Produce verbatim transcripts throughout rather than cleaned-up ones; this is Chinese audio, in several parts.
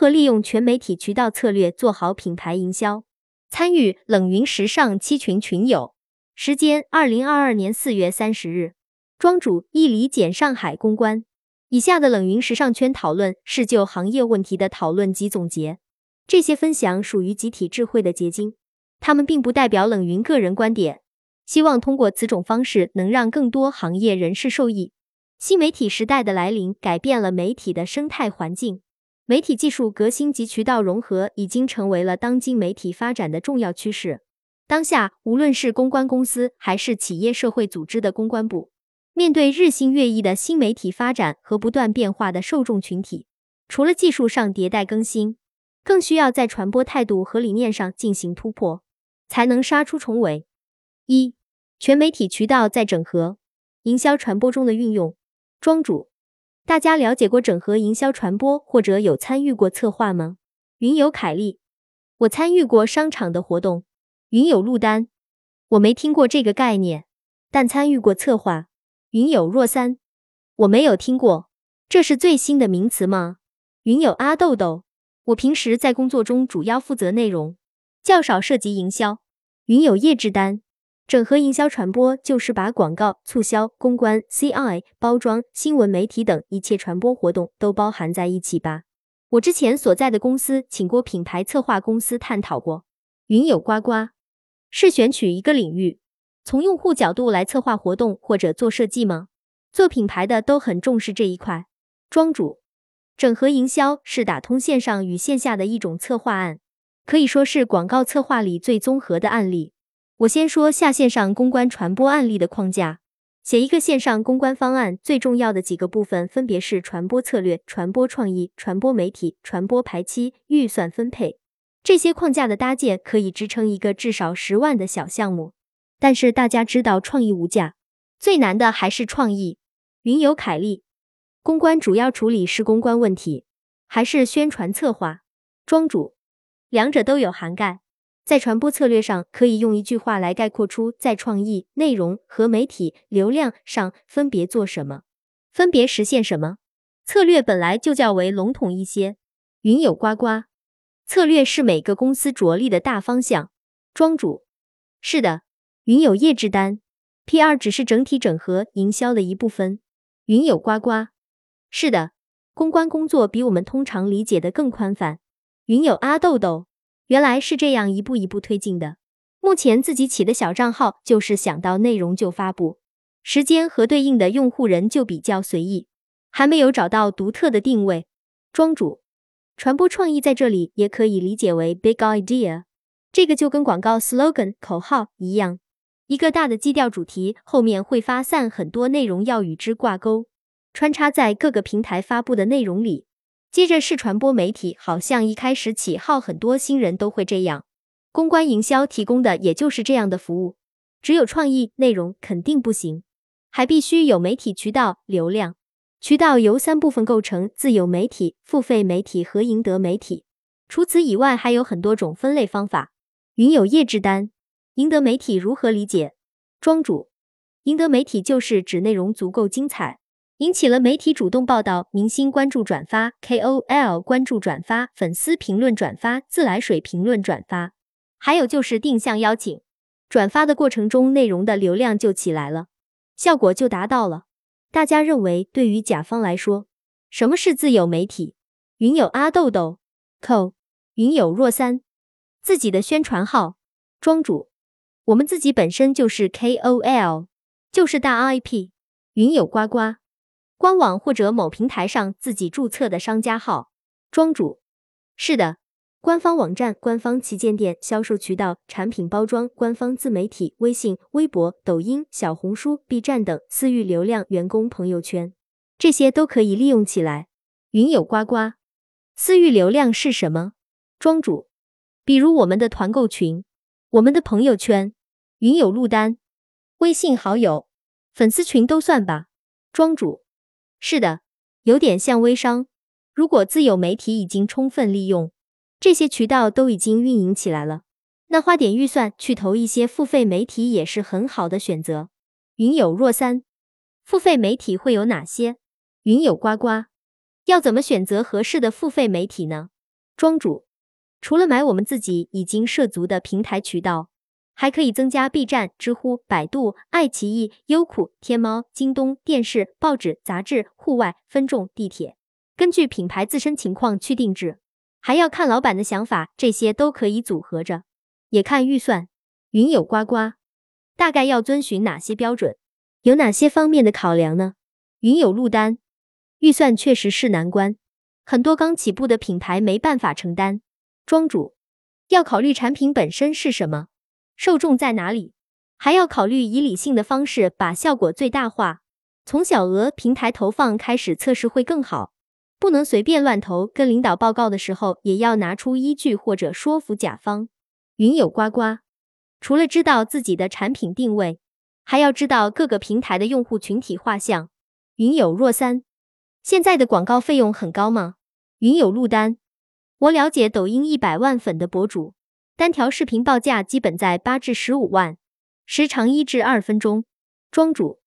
何利用全媒体渠道策略做好品牌营销。参与冷云时尚七群群友。时间二零二二年四月三十日。庄主易理简上海公关。以下的冷云时尚圈讨论是就行业问题的讨论及总结。这些分享属于集体智慧的结晶，他们并不代表冷云个人观点。希望通过此种方式能让更多行业人士受益。新媒体时代的来临改变了媒体的生态环境。媒体技术革新及渠道融合已经成为了当今媒体发展的重要趋势。当下，无论是公关公司还是企业社会组织的公关部，面对日新月异的新媒体发展和不断变化的受众群体，除了技术上迭代更新，更需要在传播态度和理念上进行突破，才能杀出重围。一、全媒体渠道在整合、营销传播中的运用。庄主，大家了解过整合营销传播或者有参与过策划吗？云友凯丽，我参与过商场的活动。云友陆丹，我没听过这个概念，但参与过策划。云友若三，我没有听过，这是最新的名词吗？云友阿豆豆，我平时在工作中主要负责内容，较少涉及营销。云友叶志丹，整合营销传播就是把广告、促销、公关、C I、包装、新闻媒体等一切传播活动都包含在一起吧。我之前所在的公司请过品牌策划公司探讨过。云友呱呱，是选取一个领域，从用户角度来策划活动或者做设计吗？做品牌的都很重视这一块。庄主，整合营销是打通线上与线下的一种策划案，可以说是广告策划里最综合的案例。我先说下线上公关传播案例的框架。写一个线上公关方案最重要的几个部分分别是传播策略、传播创意、传播媒体、传播排期、预算分配。这些框架的搭建可以支撑一个至少十万的小项目。但是大家知道创意无价，最难的还是创意。云友凯丽，公关主要处理是公关问题，还是宣传策划？庄主，两者都有涵盖。在传播策略上，可以用一句话来概括出在创意、内容和媒体流量上分别做什么，分别实现什么。策略本来就较为笼统一些。云友呱呱，策略是每个公司着力的大方向。庄主，是的。云友叶志丹， P R 只是整体整合营销的一部分。云友呱呱，是的，公关工作比我们通常理解的更宽泛。云友阿豆豆，原来是这样一步一步推进的。目前自己起的小账号就是想到内容就发布，时间和对应的用户人就比较随意，还没有找到独特的定位。庄主，传播创意在这里也可以理解为 big idea， 这个就跟广告 slogan 口号一样，一个大的基调主题后面会发散很多内容要与之挂钩，穿插在各个平台发布的内容里。接着是传播媒体，好像一开始起号很多新人都会这样。公关营销提供的也就是这样的服务，只有创意内容肯定不行，还必须有媒体渠道、流量。渠道由三部分构成，自有媒体、付费媒体和赢得媒体。除此以外还有很多种分类方法。云有叶志丹，赢得媒体如何理解？庄主，赢得媒体就是指内容足够精彩，引起了媒体主动报道、明星关注转发、K O L 关注转发、粉丝评论转发、自来水评论转发，还有就是定向邀请。转发的过程中内容的流量就起来了，效果就达到了。大家认为对于甲方来说，什么是自有媒体？云有阿豆豆，扣。云有若三，自己的宣传号。庄主，我们自己本身就是 K O L， 就是大 I P。云有呱呱，官网或者某平台上自己注册的商家号。庄主，是的，官方网站、官方旗舰店、销售渠道、产品包装、官方自媒体、微信、微博、抖音、小红书、B 站等私域流量、员工朋友圈，这些都可以利用起来。云有呱呱，私域流量是什么？庄主，比如我们的团购群，我们的朋友圈。云有陆丹，微信好友、粉丝群都算吧？庄主，是的，有点像微商。如果自有媒体已经充分利用，这些渠道都已经运营起来了，那花点预算去投一些付费媒体也是很好的选择。云有若三，付费媒体会有哪些？云有呱呱，要怎么选择合适的付费媒体呢？庄主，除了买我们自己已经涉足的平台渠道，还可以增加 B 站、知乎、百度、爱奇艺、优酷、天猫、京东、电视、报纸、杂志、户外、分众、地铁，根据品牌自身情况去定制，还要看老板的想法，这些都可以组合着，也看预算。云有呱呱，大概要遵循哪些标准？有哪些方面的考量呢？云有路单，预算确实是难关，很多刚起步的品牌没办法承担。庄主，要考虑产品本身是什么，受众在哪里，还要考虑以理性的方式把效果最大化，从小额平台投放开始测试会更好，不能随便乱投，跟领导报告的时候也要拿出依据或者说服甲方。云有呱呱，除了知道自己的产品定位，还要知道各个平台的用户群体画像。云有若三，现在的广告费用很高吗？云有路单，我了解抖音一百万粉的博主，单条视频报价基本在八至十五万，时长一至二分钟。庄主，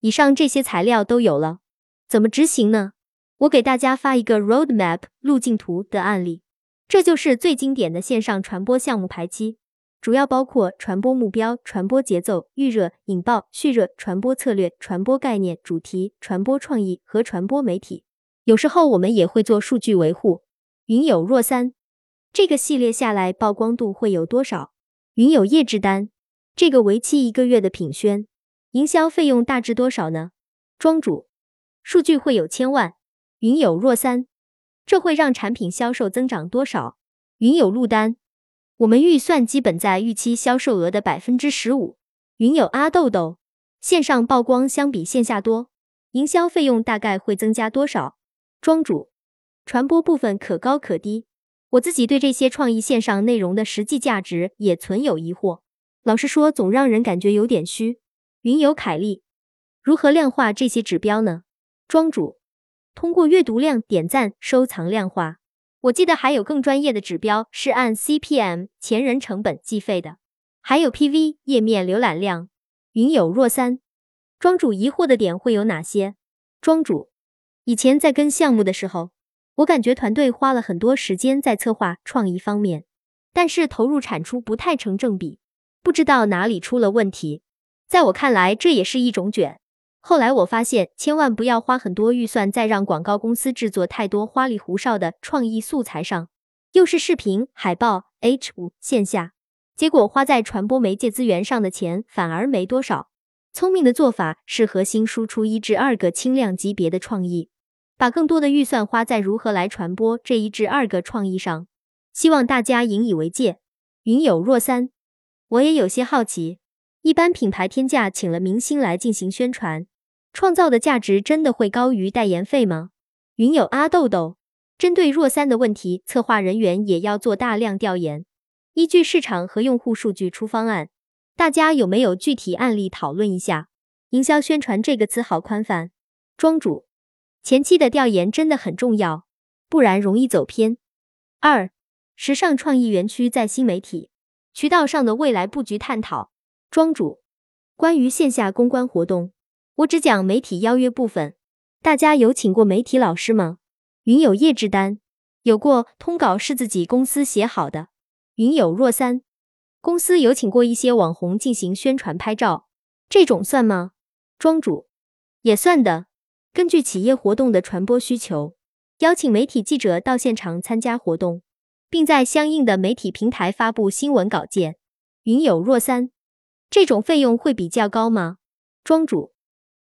以上这些材料都有了，怎么执行呢？我给大家发一个 roadmap 路径图的案例，这就是最经典的线上传播项目排期。主要包括传播目标、传播节奏、预热、引爆、蓄热、传播策略、传播概念、主题、传播创意和传播媒体。有时候我们也会做数据维护。云有若三，这个系列下来曝光度会有多少？云有叶之单，这个为期一个月的品宣，营销费用大致多少呢？庄主，数据会有千万。云有若三，这会让产品销售增长多少？云有路单，我们预算基本在预期销售额的 百分之十五。 云有阿豆豆，线上曝光相比线下多，营销费用大概会增加多少？庄主，传播部分可高可低，我自己对这些创意线上内容的实际价值也存有疑惑，老实说总让人感觉有点虚。云有凯利，如何量化这些指标呢？庄主，通过阅读量、点赞、收藏量化，我记得还有更专业的指标是按 C P M 前人成本计费的，还有 P V 页面浏览量。云有若三，庄主疑惑的点会有哪些？庄主，以前在跟项目的时候，我感觉团队花了很多时间在策划创意方面，但是投入产出不太成正比，不知道哪里出了问题。在我看来这也是一种卷。后来我发现千万不要花很多预算在让广告公司制作太多花里胡哨的创意素材上，又是视频、海报、H 五 线下，结果花在传播媒介资源上的钱反而没多少。聪明的做法是核心输出一至二个轻量级别的创意，把更多的预算花在如何来传播这一至二个创意上，希望大家引以为戒。云有若三，我也有些好奇，一般品牌天价请了明星来进行宣传，创造的价值真的会高于代言费吗？云有阿豆豆，针对若三的问题，策划人员也要做大量调研，依据市场和用户数据出方案。大家有没有具体案例讨论一下？营销宣传这个词好宽泛。庄主，前期的调研真的很重要，不然容易走偏。二、时尚创意园区在新媒体渠道上的未来布局探讨。庄主，关于线下公关活动，我只讲媒体邀约部分，大家有请过媒体老师吗？云有叶之单，有过，通稿是自己公司写好的。云有若三，公司有请过一些网红进行宣传拍照，这种算吗？庄主，也算的，根据企业活动的传播需求，邀请媒体记者到现场参加活动，并在相应的媒体平台发布新闻稿件。云有若三，这种费用会比较高吗？庄主，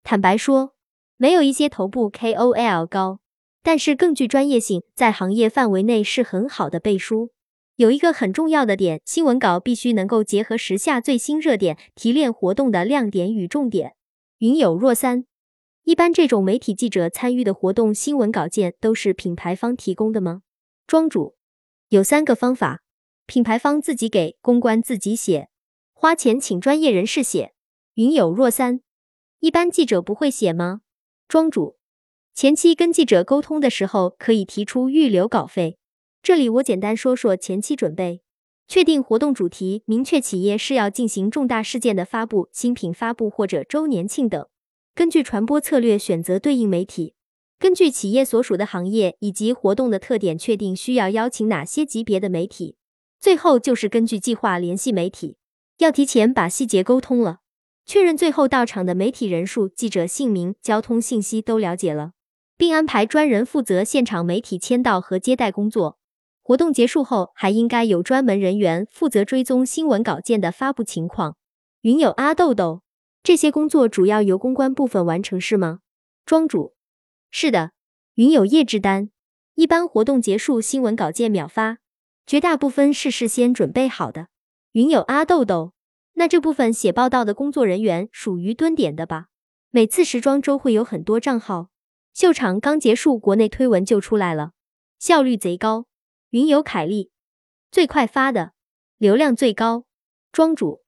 坦白说，没有一些头部 K O L 高，但是更具专业性，在行业范围内是很好的背书。有一个很重要的点，新闻稿必须能够结合时下最新热点，提炼活动的亮点与重点。云有若三，一般这种媒体记者参与的活动新闻稿件都是品牌方提供的吗？庄主，有三个方法，品牌方自己给，公关自己写，花钱请专业人士写。云有若三，一般记者不会写吗？庄主，前期跟记者沟通的时候可以提出预留稿费。这里我简单说说前期准备，确定活动主题，明确企业是要进行重大事件的发布、新品发布或者周年庆等，根据传播策略选择对应媒体，根据企业所属的行业以及活动的特点，确定需要邀请哪些级别的媒体。最后就是根据计划联系媒体，要提前把细节沟通了，确认最后到场的媒体人数、记者姓名、交通信息都了解了，并安排专人负责现场媒体签到和接待工作。活动结束后，还应该有专门人员负责追踪新闻稿件的发布情况。云友阿豆豆，这些工作主要由公关部分完成是吗？庄主，是的。云友叶志丹，一般活动结束新闻稿件秒发，绝大部分是事先准备好的。云友阿豆豆，那这部分写报道的工作人员属于蹲点的吧？每次时装周会有很多账号，秀场刚结束，国内推文就出来了，效率贼高。云友凯利，最快发的，流量最高。庄主，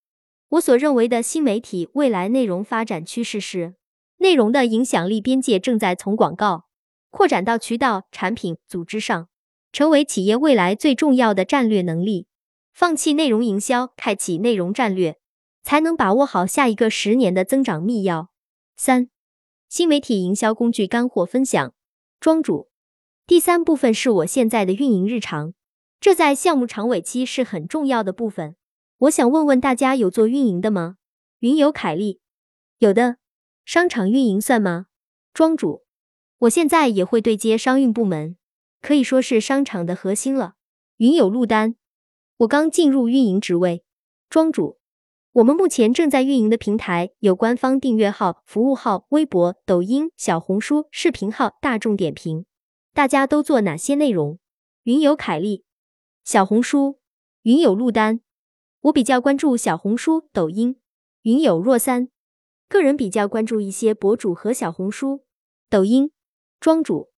我所认为的新媒体未来内容发展趋势是，内容的影响力边界正在从广告扩展到渠道、产品、组织上，成为企业未来最重要的战略能力。放弃内容营销，开启内容战略，才能把握好下一个十年的增长密钥。三、新媒体营销工具干货分享。庄主，第三部分是我现在的运营日常，这在项目长尾期是很重要的部分。我想问问大家有做运营的吗？云友凯利，有的。商场运营算吗？庄主，我现在也会对接商运部门，可以说是商场的核心了。云友陆丹，我刚进入运营职位。庄主，我们目前正在运营的平台有官方订阅号、服务号、微博、抖音、小红书、视频号、大众点评。大家都做哪些内容？云友凯利，小红书。云友陆丹，我比较关注小红书、抖音。云友若三，个人比较关注一些博主和小红书、抖音。庄主，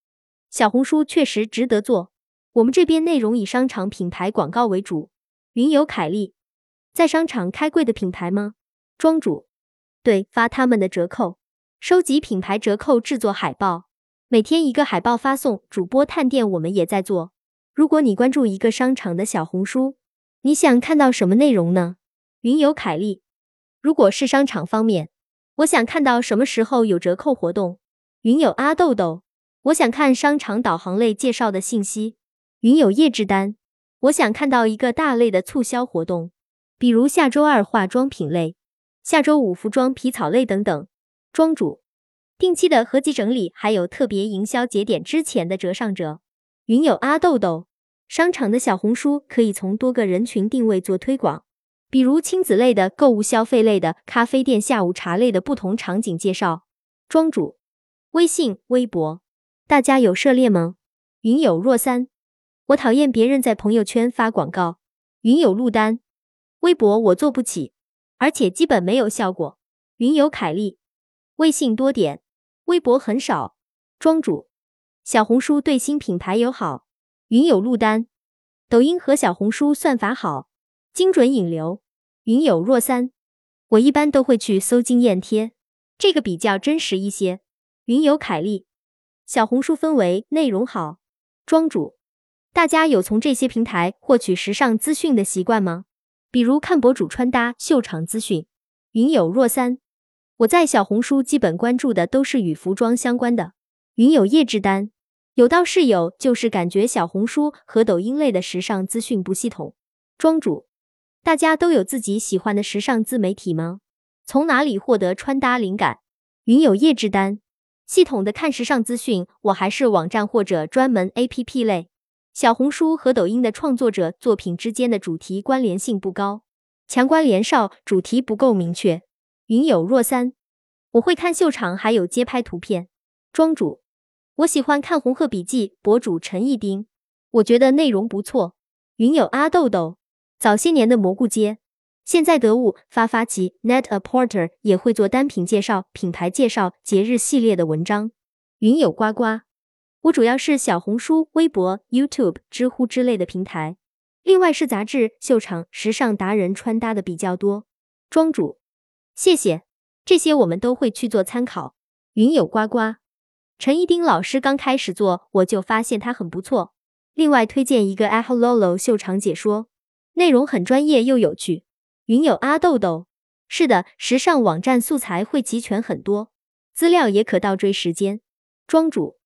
小红书确实值得做，我们这边内容以商场品牌广告为主。云友凯利，在商场开柜的品牌吗？庄主，对，发他们的折扣，收集品牌折扣，制作海报，每天一个海报发送，主播探店我们也在做。如果你关注一个商场的小红书，你想看到什么内容呢？云友凯利，如果是商场方面，我想看到什么时候有折扣活动。云友阿豆豆，我想看商场导航类介绍的信息。云友叶志丹，我想看到一个大类的促销活动，比如下周二化妆品类，下周五服装皮草类等等。庄主，定期的合集整理，还有特别营销节点之前的折上折。云友阿豆豆，商场的小红书可以从多个人群定位做推广，比如亲子类的、购物消费类的、咖啡店下午茶类的不同场景介绍。庄主，微信、微博，大家有涉猎吗？云友若三，我讨厌别人在朋友圈发广告。云友陆丹，微博我做不起，而且基本没有效果。云友凯利，微信多点，微博很少。庄主，小红书对新品牌友好。云友陆丹，抖音和小红书算法好，精准引流。云友若三，我一般都会去搜经验贴，这个比较真实一些。云友凯利，小红书氛围内容好。庄主，大家有从这些平台获取时尚资讯的习惯吗？比如看博主穿搭、秀场资讯。云友若三，我在小红书基本关注的都是与服装相关的。云友叶志丹，有倒是有，就是感觉小红书和抖音类的时尚资讯不系统。庄主，大家都有自己喜欢的时尚自媒体吗？从哪里获得穿搭灵感？云友叶志丹，系统的看时尚资讯，我还是网站或者专门 A P P 类。小红书和抖音的创作者作品之间的主题关联性不高，强关联少，主题不够明确。云友若三，我会看秀场还有街拍图片。庄主，我喜欢看红鹤笔记，博主陈一丁，我觉得内容不错。云友阿豆豆，早些年的蘑菇街，现在得物、发发奇、Net-a-Porter 也会做单品介绍、品牌介绍、节日系列的文章。云友呱呱，我主要是小红书、微博、YouTube、知乎之类的平台，另外是杂志、秀场、时尚达人穿搭的比较多。庄主，谢谢，这些我们都会去做参考。云友呱呱，陈一丁老师刚开始做，我就发现他很不错。另外推荐一个 helolo 秀场解说，内容很专业又有趣。云友阿豆豆，是的，时尚网站素材会齐全很多，资料也可倒追时间。庄主，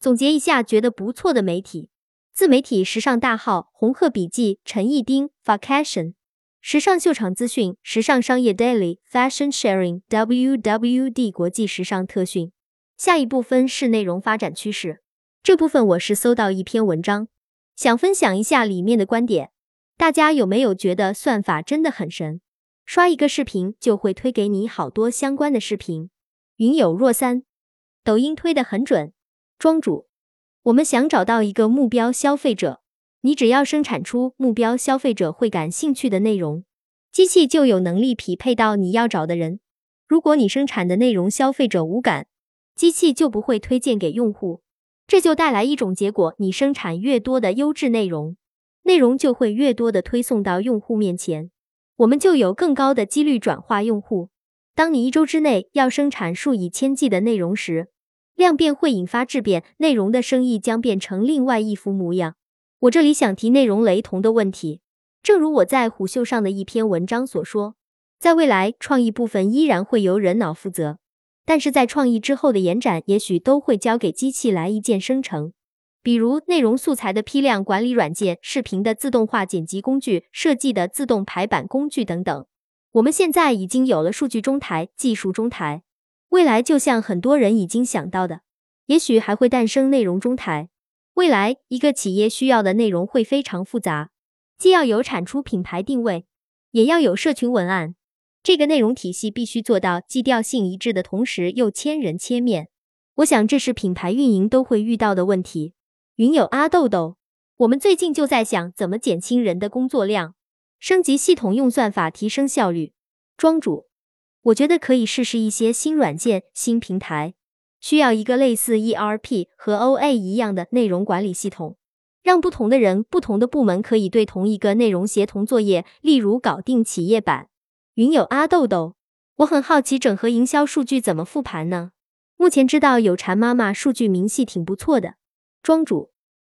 总结一下觉得不错的媒体：自媒体时尚大号红鹤笔记、陈一丁 Fashion 时尚秀场资讯、时尚商业 Daily、Fashion Sharing、W W D 国际时尚特讯。下一部分是内容发展趋势，这部分我是搜到一篇文章，想分享一下里面的观点。大家有没有觉得算法真的很神？刷一个视频就会推给你好多相关的视频。云有若三，抖音推得很准。庄主，我们想找到一个目标消费者，你只要生产出目标消费者会感兴趣的内容，机器就有能力匹配到你要找的人。如果你生产的内容消费者无感，机器就不会推荐给用户。这就带来一种结果，你生产越多的优质内容，内容就会越多的推送到用户面前，我们就有更高的几率转化用户。当你一周之内要生产数以千计的内容时，量变会引发质变，内容的生意将变成另外一副模样。我这里想提内容雷同的问题，正如我在虎嗅上的一篇文章所说，在未来创意部分依然会由人脑负责，但是在创意之后的延展也许都会交给机器来一键生成。比如内容素材的批量管理软件、视频的自动化剪辑工具、设计的自动排版工具等等。我们现在已经有了数据中台、技术中台，未来就像很多人已经想到的，也许还会诞生内容中台。未来一个企业需要的内容会非常复杂，既要有产出品牌定位，也要有社群文案，这个内容体系必须做到既调性一致的同时又千人千面。我想这是品牌运营都会遇到的问题。云有阿豆豆，我们最近就在想怎么减轻人的工作量，升级系统，用算法提升效率。庄主，我觉得可以试试一些新软件、新平台，需要一个类似 E R P 和 O A 一样的内容管理系统，让不同的人、不同的部门可以对同一个内容协同作业，例如搞定企业版。云有阿豆豆，我很好奇整合营销数据怎么复盘呢？目前知道有馋妈妈数据明细挺不错的。庄主，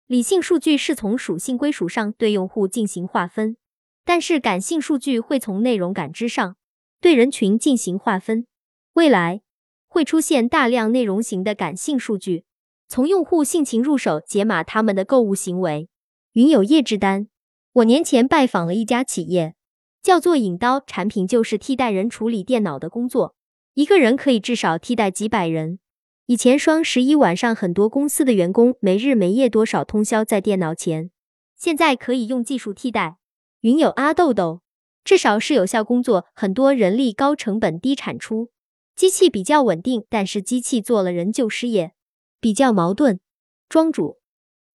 理性数据是从属性归属上对用户进行划分，但是感性数据会从内容感知上对人群进行划分，未来会出现大量内容型的感性数据，从用户性情入手，解码他们的购物行为。云有叶之丹，我年前拜访了一家企业，叫做影刀，产品就是替代人处理电脑的工作，一个人可以至少替代几百人。以前双十一晚上很多公司的员工没日没夜多少通宵在电脑前，现在可以用技术替代。云有阿豆豆，至少是有效工作，很多人力高成本低产出，机器比较稳定，但是机器做了人就失业，比较矛盾。庄主，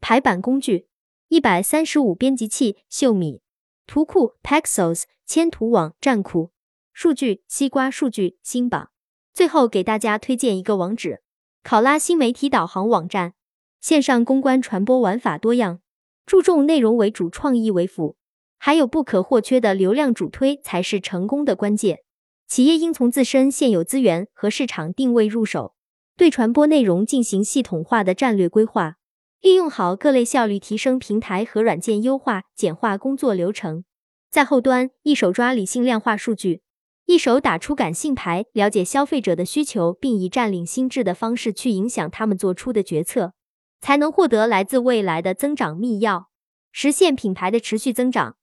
排版工具一三五编辑器秀米，图库 Pexels， 千图网站库，数据西瓜数据新榜。最后给大家推荐一个网址，考拉新媒体导航网站，线上公关传播玩法多样，注重内容为主，创意为辅，还有不可或缺的流量主推才是成功的关键。企业应从自身现有资源和市场定位入手，对传播内容进行系统化的战略规划，利用好各类效率提升平台和软件，优化简化工作流程。在后端，一手抓理性量化数据，一手打出感性牌，了解消费者的需求，并以占领心智的方式去影响他们做出的决策，才能获得来自未来的增长密钥，实现品牌的持续增长。